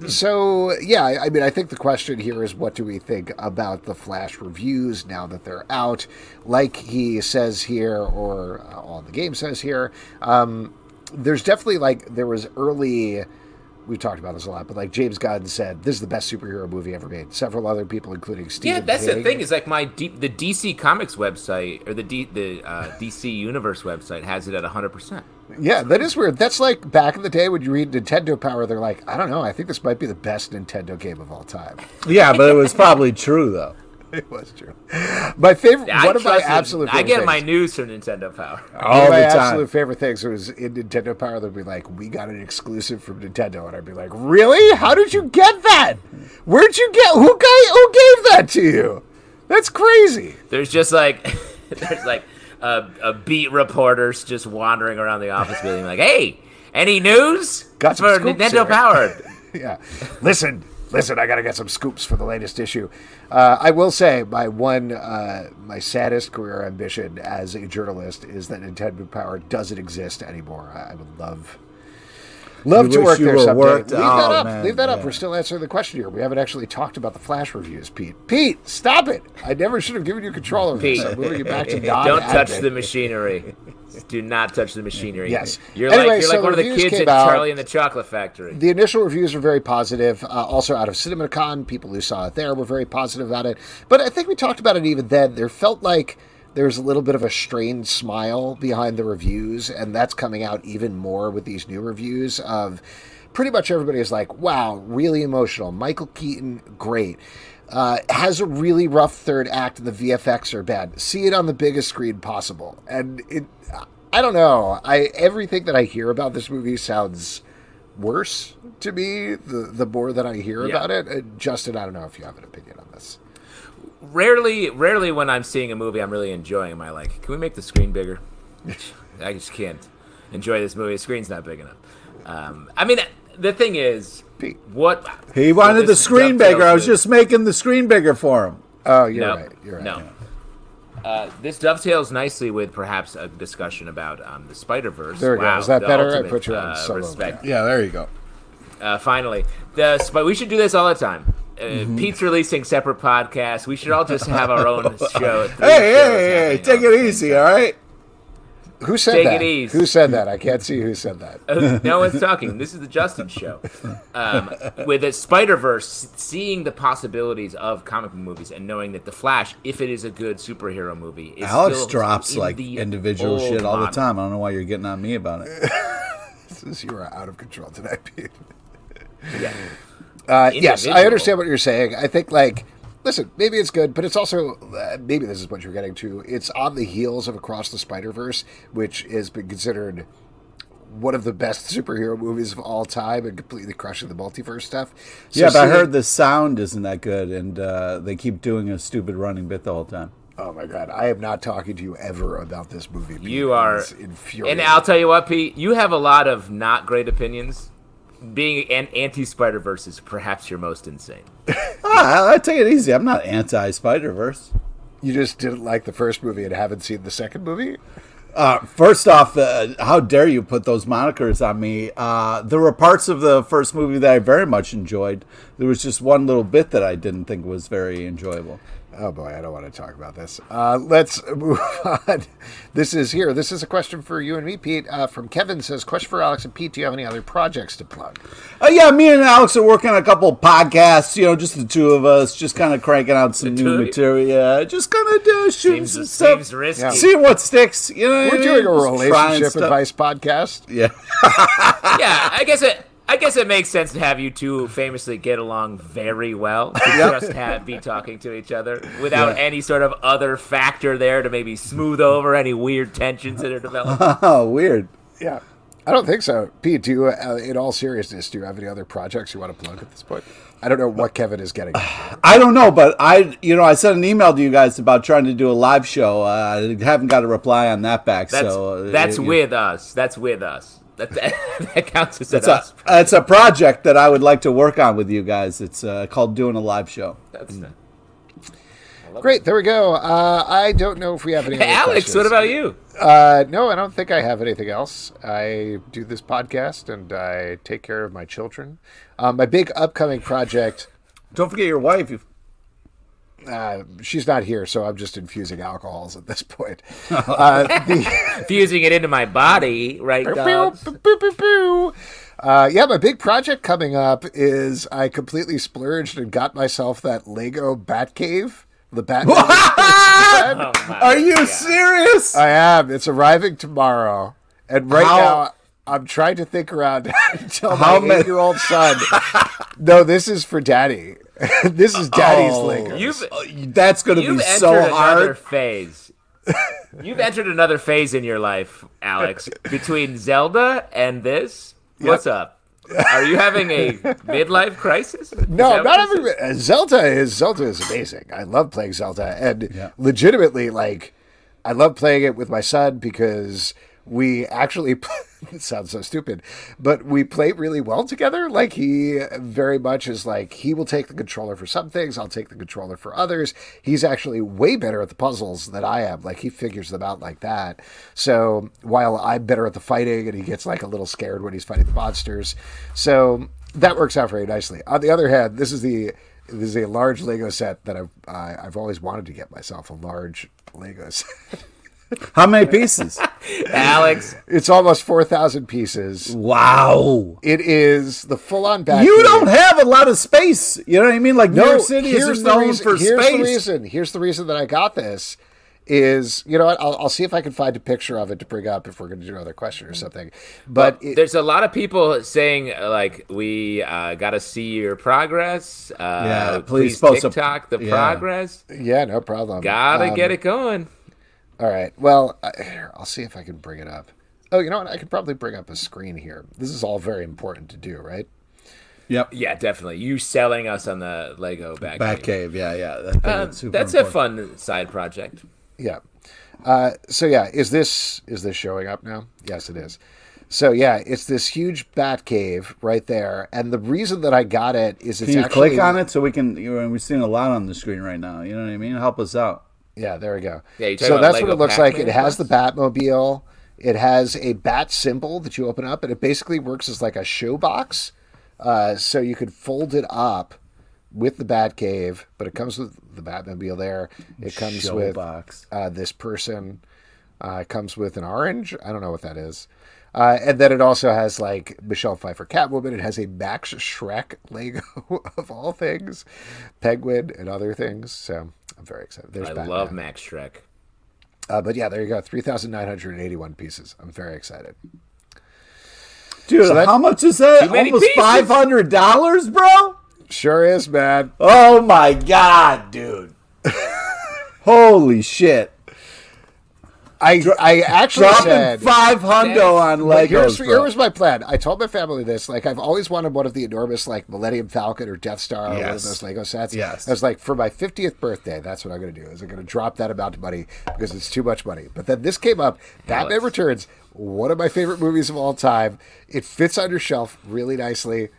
So, yeah, I mean, I think the question here is what do we think about the Flash reviews now that they're out? Like he says here, or All the Game says here, there's definitely, like, there was early... We've talked about this a lot, but like James Gunn said, this is the best superhero movie ever made. Several other people, including Stephen King. Yeah, that's the thing. Is like the DC Comics website or the DC Universe website has it at 100%. Yeah, that is weird. That's like back in the day when you read Nintendo Power, they're like, I don't know, I think this might be the best Nintendo game of all time. Yeah, but it was probably true though. It was true. My favorite, one of my absolute favorite things. I get my news from Nintendo Power. All the time. One of my absolute favorite things was in Nintendo Power, they'd be like, we got an exclusive from Nintendo. And I'd be like, really? How did you get that? Where'd you get? Who gave that to you? That's crazy. There's just like, a beat reporters just wandering around the office building like, hey, any news? Got some for Nintendo Power. Yeah. Listen, I got to get some scoops for the latest issue. I will say my saddest career ambition as a journalist is that Nintendo Power doesn't exist anymore. I would love Love to work there someday. Leave that up. Man, leave that up. We're still answering the question here. We haven't actually talked about the Flash reviews, Pete. Pete, stop it. I never should have given you control of this. I'm moving it back to Don't touch the machinery. Do not touch the machinery. Yes. You're like one of the kids at Charlie and the Chocolate Factory. The initial reviews were very positive. Also out of CinemaCon, people who saw it there were very positive about it. But I think we talked about it even then. There felt like there's a little bit of a strained smile behind the reviews, and that's coming out even more with these new reviews of pretty much everybody is like, wow, really emotional. Michael Keaton, great. Has a really rough third act, and the VFX are bad. See it on the biggest screen possible. And I don't know. Everything that I hear about this movie sounds worse to me the more that I hear about it. Justin, I don't know if you have an opinion on this. Rarely when I'm seeing a movie I'm really enjoying, am I like, can we make the screen bigger? I just can't enjoy this movie. The screen's not big enough. I mean, the thing is, what he wanted the screen bigger. I was just making the screen bigger for him. Oh, you're right. No. This dovetails nicely with perhaps a discussion about the Spider-Verse. There you go. Is that better? Ultimate, I put you on respect. Yeah, there you go. Finally. We should do this all the time. Pete's releasing separate podcasts. We should all just have our own show. Hey, take it easy, all right? Who said that? Take it easy. Who said that? I can't see who said that. No one's talking. This is the Justin show. With the Spider-Verse, seeing the possibilities of comic book movies and knowing that The Flash, if it is a good superhero movie, is Alex still drops like individual shit all the time. I don't know why you're getting on me about it. You are out of control today, Pete. Yeah. Yes, I understand what you're saying. I think, like, listen, maybe it's good, but it's also, maybe this is what you're getting to, it's on the heels of Across the Spider-Verse, which has been considered one of the best superhero movies of all time and completely crushing the multiverse stuff. So yeah, but I heard the sound isn't that good, and they keep doing a stupid running bit the whole time. Oh, my God. I am not talking to you ever about this movie. Pete. You are infuriating. And I'll tell you what, Pete, you have a lot of not great opinions. Being an anti-Spider-Verse is perhaps your most insane. I take it easy. I'm not anti-Spider-Verse. You just didn't like the first movie and haven't seen the second movie? First off, how dare you put those monikers on me? There were parts of the first movie that I very much enjoyed. There was just one little bit that I didn't think was very enjoyable. Oh, boy, I don't want to talk about this. Let's move on. This is a question for you and me, Pete. From Kevin says, question for Alex and Pete, do you have any other projects to plug? Yeah, me and Alex are working on a couple podcasts, just the two of us, just kind of cranking out some new material. Just kind of shooting some stuff. Risky. Yeah. See what sticks. We're doing a relationship advice podcast. Yeah. Yeah, I guess it makes sense to have you two famously get along very well. Just be talking to each other without any sort of other factor there to maybe smooth over any weird tensions that are developing. Oh, weird. Yeah. I don't think so. Pete, do you, in all seriousness, do you have any other projects you want to plug at this point? I don't know what Kevin is getting. I don't know, but I sent an email to you guys about trying to do a live show. I haven't got a reply on that back. That's with us. That counts as it's a project that I would like to work on with you guys. It's called doing a live show. That's great. There we go. I don't know if we have any other Alex, questions. What about you? No, I don't think I have anything else. I do this podcast and I take care of my children. My big upcoming project. Don't forget your wife. She's not here, so I'm just infusing alcohols at this point. Infusing it into my body, right? My big project coming up is I completely splurged and got myself that Lego Batcave. The Batman. Are you serious? I am. It's arriving tomorrow, and now I'm trying to think around and tell my 8-year-old son, "No, this is for Daddy." This is Daddy's Lakers. That's going to be so hard. You've entered another phase in your life, Alex. Between Zelda and this, what's up? Are you having a midlife crisis? No, I'm not having. Zelda is amazing. I love playing Zelda, and legitimately, like, I love playing it with my son because we actually, it sounds so stupid, but we play really well together. Like, he very much is like, he will take the controller for some things, I'll take the controller for others. He's actually way better at the puzzles than I am. Like, he figures them out like that. So while I'm better at the fighting, and he gets like a little scared when he's fighting the monsters. So that works out very nicely. On the other hand, this is a large Lego set that I've always wanted to get myself a large Lego set. How many pieces? Alex. It's almost 4,000 pieces. Wow. It is the full-on back. You don't have a lot of space. You know what I mean? Like, no, New York City is known for space. Here's the reason that I got this is, you know what, I'll see if I can find a picture of it to bring up if we're going to do another question or something. But there's a lot of people saying, like, we got to see your progress. Please TikTok the progress. Yeah, no problem. Gotta get it going. All right. Well, I'll see if I can bring it up. Oh, you know what? I could probably bring up a screen here. This is all very important to do, right? Yep. Yeah, definitely. You selling us on the Lego Batcave. Yeah. That's a fun side project. Yeah. Is this showing up now? Yes, it is. So, yeah, it's this huge Batcave right there. And the reason that I got it is it's actually... Can you click on it so we can... We're seeing a lot on the screen right now. You know what I mean? Help us out. Yeah, there we go. Yeah, so that's Lego what it looks Pac-Man like. It has the Batmobile. It has a bat symbol that you open up, and it basically works as like a showbox. So you could fold it up with the Batcave, but it comes with the Batmobile there. It comes with this person. It comes with an orange. I don't know what that is. And then it also has, like, Michelle Pfeiffer Catwoman. It has a Max Schreck Lego, of all things. Penguin and other things. So I'm very excited. I love Max Schreck. But, yeah, there you go. 3,981 pieces. I'm very excited. Dude, so how much is that? Almost pieces? $500, bro? Sure is, man. Oh, my God, dude. Holy shit. I actually said $500 on Legos. Here was my plan. I told my family this. Like, I've always wanted one of the enormous, like, Millennium Falcon or Death Star, or one of those Lego sets. Yes. I was like, for my 50th birthday, that's what I'm going to do. I'm going to drop that amount of money because it's too much money. But then this came up. Batman Returns, one of my favorite movies of all time. It fits on your shelf really nicely.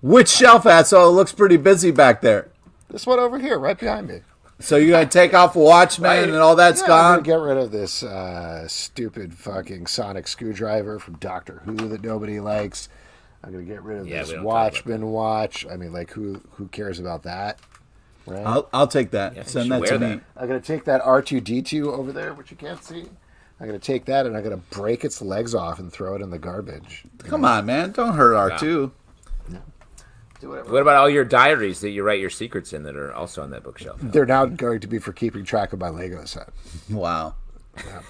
Which shelf, asshole? It looks pretty busy back there. This one over here, right behind me. So you're going to take off Watchmen and all that's gone? I'm going to get rid of this stupid fucking sonic screwdriver from Doctor Who that nobody likes. I'm going to get rid of this Watchmen watch. I mean, like, who cares about that? Right? I'll take that. Yeah, send that to me. I'm going to take that R2-D2 over there, which you can't see. I'm going to take that, and I'm going to break its legs off and throw it in the garbage. Come on, man. Don't hurt R2. No. What about all your diaries that you write your secrets in that are also on that bookshelf? They're now going to be for keeping track of my Lego set. Wow. Yeah.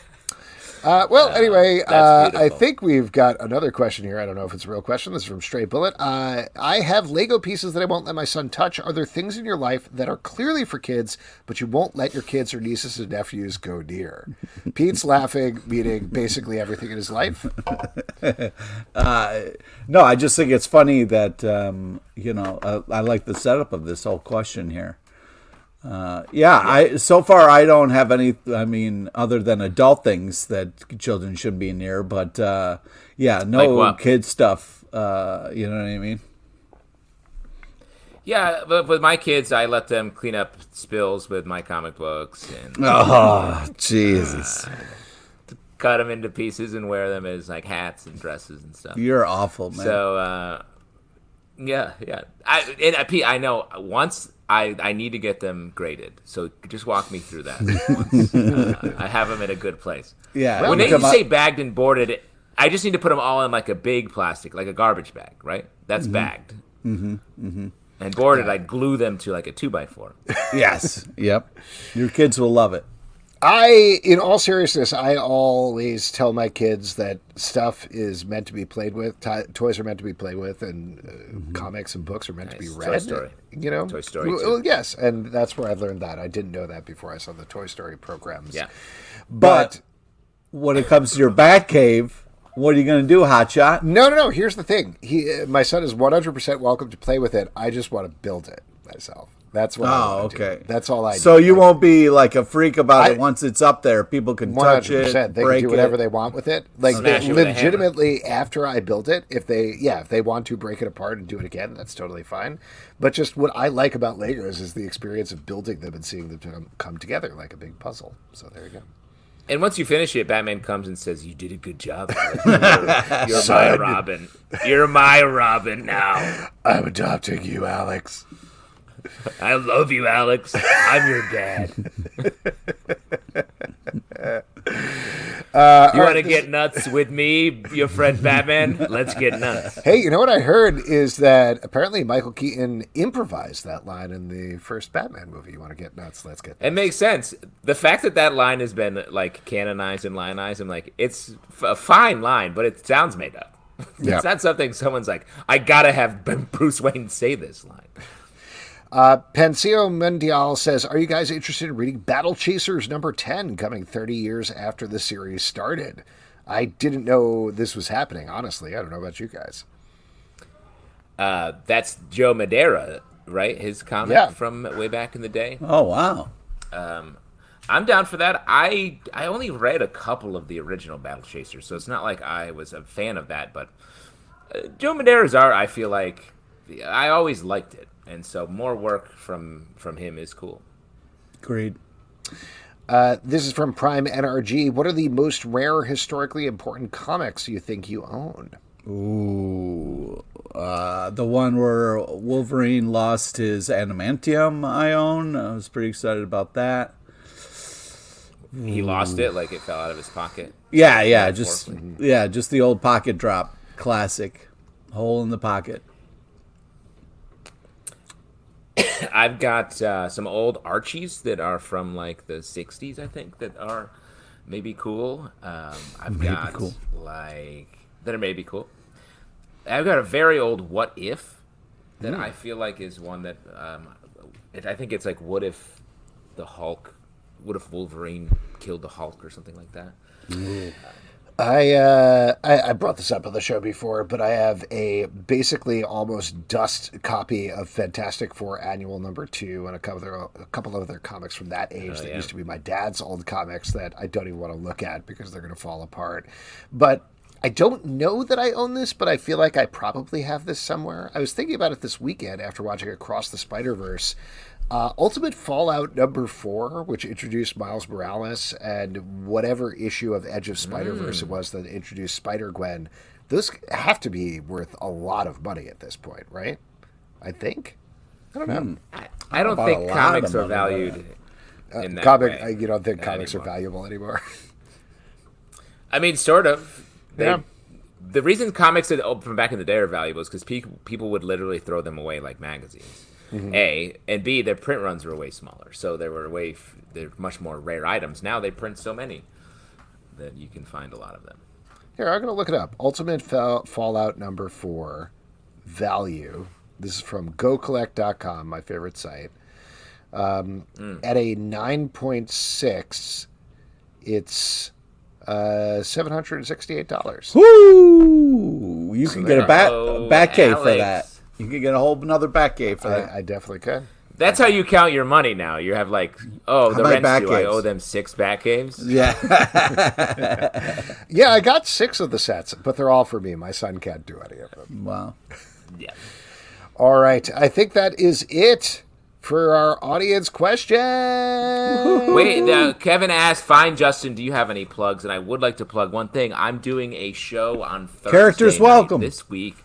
Anyway, I think we've got another question here. I don't know if it's a real question. This is from Stray Bullet. I have Lego pieces that I won't let my son touch. Are there things in your life that are clearly for kids, but you won't let your kids or nieces and nephews go near? Pete's laughing, meaning basically everything in his life. No, I just think it's funny that, I like the setup of this whole question here. I don't have any, other than adult things that children should be near, but, no like kid stuff, you know what I mean? Yeah, but with my kids, I let them clean up spills with my comic books. And, Jesus. Cut them into pieces and wear them as, like, hats and dresses and stuff. You're awful, man. So, I know once... I need to get them graded, so just walk me through that once. I have them in a good place. Yeah. When they say bagged and boarded, I just need to put them all in like a big plastic, like a garbage bag, right? That's bagged. Mm-hmm. Mm-hmm. And boarded, I glue them to like a 2x4. Yes. Yep. Your kids will love it. In all seriousness, I always tell my kids that stuff is meant to be played with, toys are meant to be played with, and comics and books are meant to be read. Toy Story. You know? Toy Story. Well, yes, and that's where I learned that. I didn't know that before I saw the Toy Story programs. Yeah. But when it comes to your Batcave, what are you going to do, Hotshot? No. Here's the thing. My son is 100% welcome to play with it. I just want to build it myself. That's what. Oh, okay. Do. That's all I. So do. You won't be like a freak about it once it's up there. People can 100%, touch it. They break can do whatever they want with it. Like legitimately, after I built it, if they want to break it apart and do it again, that's totally fine. But just what I like about Legos is the experience of building them and seeing them come together like a big puzzle. So there you go. And once you finish it, Batman comes and says, "You did a good job. You're my Robin. You're my Robin now. I'm adopting you, Alex. I love you, Alex. I'm your dad. You want to get nuts with me, your friend Batman? Let's get nuts." Hey, you know what I heard is that apparently Michael Keaton improvised that line in the first Batman movie. You want to get nuts? Let's get nuts. It makes sense. The fact that that line has been like canonized and lionized, and like it's a fine line, but it sounds made up. It's not something someone's like, I gotta have Bruce Wayne say this line. Pancio Mundial says, "Are you guys interested in reading Battle Chasers number 10, coming 30 years after the series started?" I didn't know this was happening, honestly. I don't know about you guys. That's Joe Madeira, right? His comic from way back in the day. Oh, wow. I'm down for that. I only read a couple of the original Battle Chasers, so it's not like I was a fan of that, but Joe Madeira's art, I feel like, I always liked it. And so more work from him is cool. Agreed. This is from Prime NRG. "What are the most rare, historically important comics you think you own?" Ooh. The one where Wolverine lost his adamantium I own. I was pretty excited about that. Ooh. He lost it, like it fell out of his pocket. Yeah, just the old pocket drop. Classic. Hole in the pocket. I've got some old Archies that are from like the 60s, I think, that are maybe cool. I've got a very old What If that I feel like is one that I think it's like, what if Wolverine killed the Hulk or something like that? Mm. I brought this up on the show before, but I have a basically almost dust copy of Fantastic Four Annual Number 2 and a couple of other comics from that age that used to be my dad's old comics that I don't even want to look at because they're going to fall apart. But I don't know that I own this, but I feel like I probably have this somewhere. I was thinking about it this weekend after watching Across the Spider-Verse. Ultimate Fallout number 4, which introduced Miles Morales, and whatever issue of Edge of Spider-Verse it was that introduced Spider-Gwen, those have to be worth a lot of money at this point, right? I think. I don't know. I don't think comics are valued in that way. You don't think comics are valuable anymore? I mean, sort of. The reason comics from back in the day are valuable is because people would literally throw them away like magazines. Mm-hmm. A, and B, their print runs were way smaller, so they're much more rare items. Now they print so many that you can find a lot of them. Here, I'm going to look it up. Ultimate Fallout number 4, value. This is from GoCollect.com, my favorite site. At a 9.6, it's $768. Woo! You can get a back cave for that. You could get a whole another back gate for that. I definitely could. That's how you count your money now. You have like, the rent's due. I owe them 6 back games. Yeah. I got 6 of the sets, but they're all for me. My son can't do any of them. Wow. Yeah. All right. I think that is it for our audience question. Wait, Kevin asked, "Fine, Justin, do you have any plugs?" And I would like to plug one thing. I'm doing a show on Thursday this week.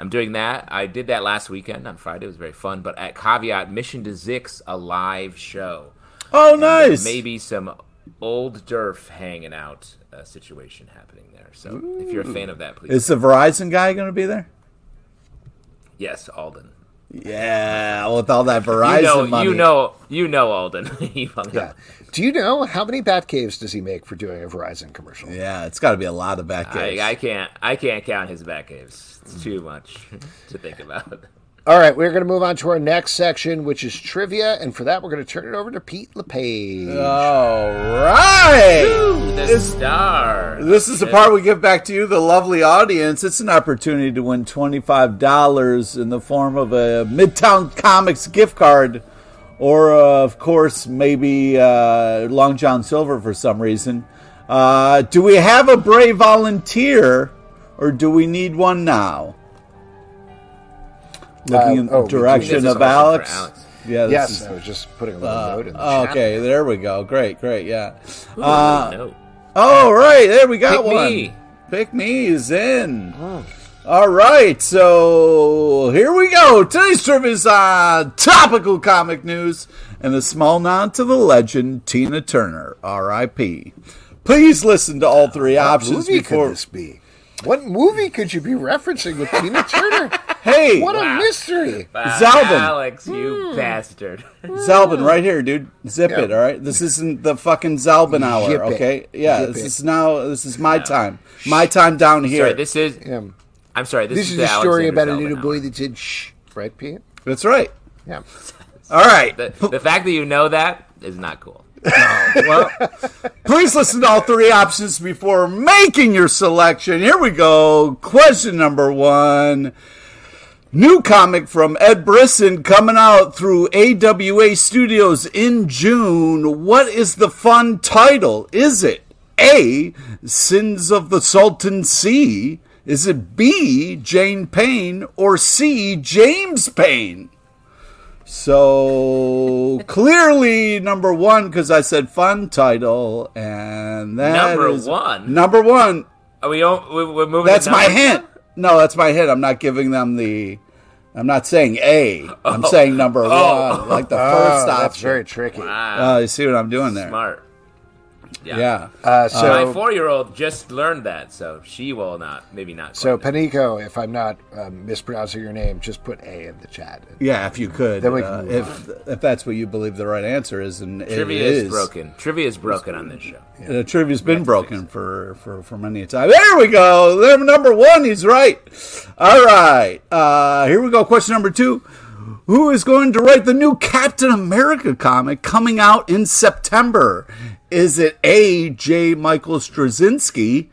I'm doing that. I did that last weekend on Friday. It was very fun. But at Caveat, Mission to Zix, a live show. Oh, and nice. Maybe some old Durf hanging out situation happening there. So if you're a fan of that, please. Is the Verizon guy going to be there? Yes, Alden. Yeah, with all that Verizon money. You know Alden. He hung up. Do you know how many Batcaves does he make for doing a Verizon commercial? Yeah, it's got to be a lot of Batcaves. I can't count his Batcaves. It's too much to think about. All right, we're going to move on to our next section, which is trivia, and for that, we're going to turn it over to Pete LePage. All right! Ooh, the stars. This is the part we give back to you, the lovely audience. It's an opportunity to win $25 in the form of a Midtown Comics gift card, or, of course, maybe Long John Silver for some reason. Do we have a brave volunteer, or do we need one now? Looking in the direction of Alex. Yeah, yes, I was just putting a little note in the chat. Okay, there we go. Great, yeah. Ooh, no. All right, there we got one. Pick me is in. Oh. All right, so here we go. Today's trivia is on topical comic news and a small nod to the legend Tina Turner, R.I.P. Please listen to all three options before this be. What movie could you be referencing with Tina Turner? Hey! What a mystery! Zalvin! Alex, you bastard. Zalvin, right here, dude. Zip it, all right? This isn't the fucking Zalvin hour, okay? Yeah, this is my time. My time down here. Sorry, this is... I'm sorry, this is the story about a little boy that said shh. Right, Pete? That's right. Yeah. All right. The fact that you know that is not cool. Well, please listen to all three options before making your selection. Here we go. Question number one. New comic from Ed Brisson coming out through AWA Studios in June. What is the fun title? Is it A, Sins of the Salton Sea? Is it B, Jane Payne? Or C, James Payne? So, clearly, number one, because I said fun title, and that is... Number one. Are we all, we're moving that's my hint. No, that's my hint. I'm not giving them the... I'm not saying A. I'm saying number one, like the first option. That's very tricky. Wow. You see what I'm doing there? Smart. Yeah. So my 4-year-old just learned that, so she will not, maybe not. So Panico, if I'm not mispronouncing your name, just put A in the chat. Yeah, if you could. Then we can move if that's what you believe the right answer is, and trivia is broken. Trivia is broken on this show. Yeah. Trivia's been broken for many a time. There we go. Number one, he's right. All right. Here we go. Question number two. Who is going to write the new Captain America comic coming out in September? Is it A, J. Michael Straczynski,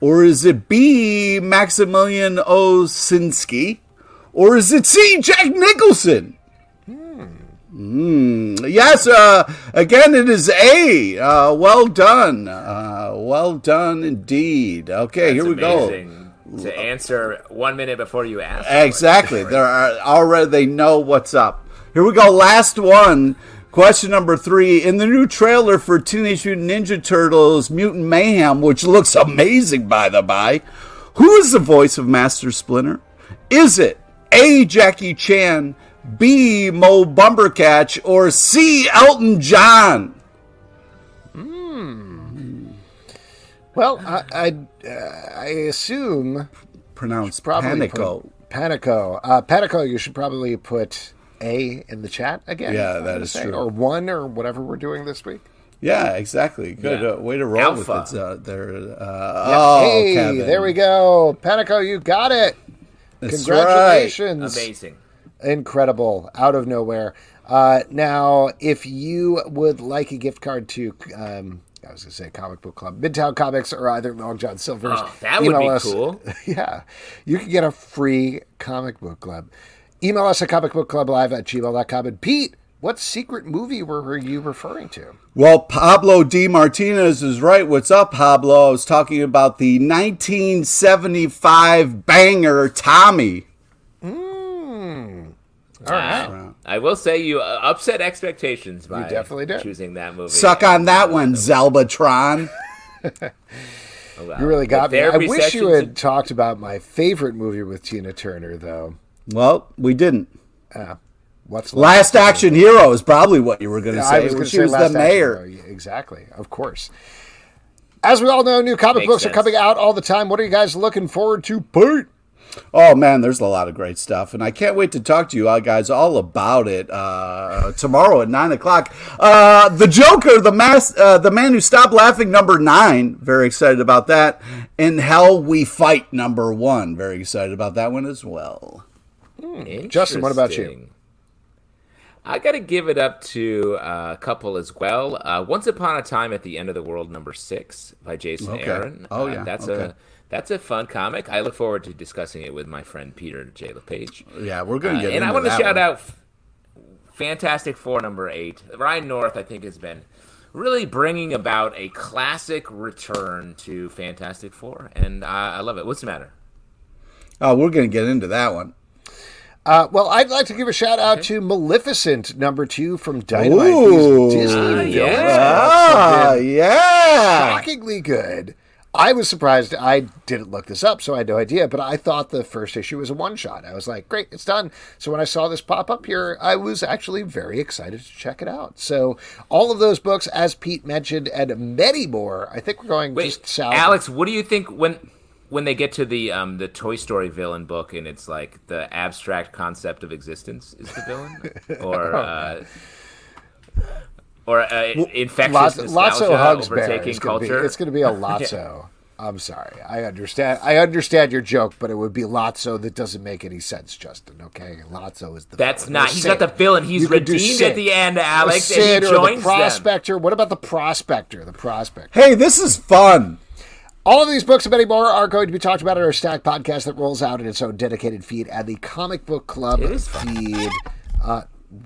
or is it B, Maximilian Osinski, or is it C, Jack Nicholson? Yes, again, it is A. Well done. Well done indeed. Okay, that's here we amazing. Go. To answer 1 minute before you ask. Exactly. There are already they know what's up. Here we go. Last one. Question number three. In the new trailer for Teenage Mutant Ninja Turtles Mutant Mayhem, which looks amazing by the by, who is the voice of Master Splinter? Is it A, Jackie Chan, B, Mo Bumbercatch, or C, Elton John? Well, I assume... Pronounced Panico. Panico. Panico, you should probably put A in the chat again. Yeah, that is true. Or one, or whatever we're doing this week. Yeah, exactly. Good. Yeah. Way to roll Alpha. With it there. Hey, Kevin. There we go. Panico, you got it. That's congratulations. Right. Amazing. Incredible. Out of nowhere. Now, if you would like a gift card to... I was going to say Comic Book Club. Midtown Comics or either Long John Silver's. Oh, that would be cool. Yeah. You can get a free Comic Book Club. Email us at comicbookclublive@gmail.com. And Pete, what secret movie were you referring to? Well, Pablo D. Martinez is right. What's up, Pablo? I was talking about the 1975 banger Tommy. All right. I will say you upset expectations by choosing that movie. Suck on that one, Zelbatron. You really got me. I wish you had talked about my favorite movie with Tina Turner, though. Well, we didn't. What's Last Action Hero is probably what you were going to say. She was the mayor. Exactly. Of course. As we all know, new comic books are coming out all the time. What are you guys looking forward to, Pete? Oh, man, there's a lot of great stuff, and I can't wait to talk to you guys all about it tomorrow at 9 o'clock. The Joker, the Man Who Stopped Laughing, number 9, very excited about that, and Hell We Fight, number 1, very excited about that one as well. Justin, what about you? I got to give it up to a couple as well. Once Upon a Time at the End of the World, number 6 by Jason Aaron. Oh, yeah. That's a fun comic. I look forward to discussing it with my friend Peter J. LePage. Yeah, we're going to get into that. And I want to shout out Fantastic Four, number 8. Ryan North, I think, has been really bringing about a classic return to Fantastic Four, and I love it. What's the matter? Oh, we're going to get into that one. Well, I'd like to give a shout-out to Maleficent, number 2 from Dynamite. Ooh, Disney villains. Shockingly good. I was surprised. I didn't look this up, so I had no idea, but I thought the first issue was a one-shot. I was like, great, it's done. So when I saw this pop up here, I was actually very excited to check it out. So all of those books, as Pete mentioned, and many more, I think we're going just south. Alex, what do you think when they get to the Toy Story villain book, and it's like the abstract concept of existence is the villain, or infectious nostalgia overtaking culture? It's going to be a Lotso. I'm sorry. I understand your joke, but it would be Lotso. That doesn't make any sense, Justin. Okay, Lotso is the villain. He's not the villain. He's redeemed at the end, Alex, and he joins the Prospector. Them. What about the Prospector? The Prospector. Hey, this is fun. All of these books and many more are going to be talked about in our Stack podcast that rolls out in its own dedicated feed at the Comic Book Club feed.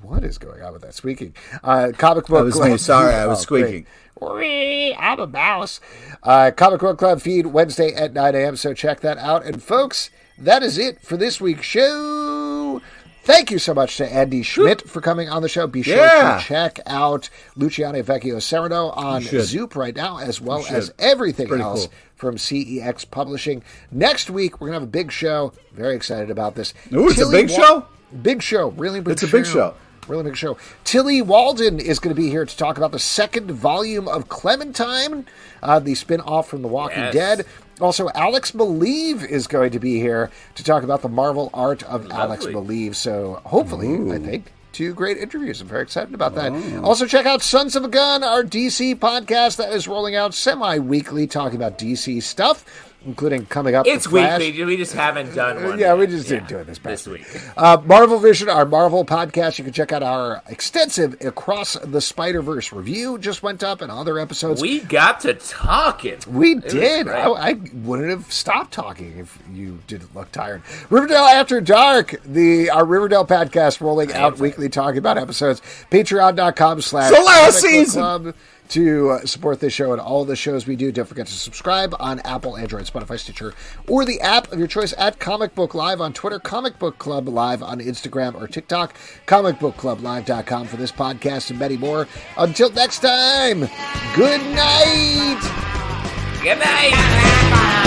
What is going on with that squeaking? Comic Book Club. I was squeaking. Great. I'm a mouse. Comic Book Club feed Wednesday at 9 a.m., so check that out. And folks, that is it for this week's show. Thank you so much to Andy Schmidt for coming on the show. Be sure to check out Luciano Vecchio Sereno on Zoop right now, as well as everything else from CEX Publishing. Next week, we're going to have a big show. Very excited about this. Ooh, it's a big show? Big show. Really big show. It's a big show. Really big show. Tilly Walden is going to be here to talk about the second volume of Clementine, the spin-off from The Walking Dead. Also, Alex Maleev is going to be here to talk about the Marvel art of Alex Maleev. So hopefully, I think, 2 great interviews. I'm very excited about that. Also, check out Sons of a Gun, our DC podcast that is rolling out semi-weekly, talking about DC stuff, including coming up. It's weekly. We just haven't done one. Yeah, we just didn't do it this week. Marvel Vision, our Marvel podcast. You can check out our extensive Across the Spider-Verse review. Just went up, and other episodes. We got to talking. We did. I wouldn't have stopped talking if you didn't look tired. Riverdale After Dark, our Riverdale podcast rolling out weekly, talking about episodes. Patreon.com/ the last season. To support this show and all the shows we do, don't forget to subscribe on Apple, Android, Spotify, Stitcher, or the app of your choice at Comic Book Live on Twitter, Comic Book Club Live on Instagram or TikTok, comicbookclublive.com for this podcast and many more. Until next time, good night! Good night!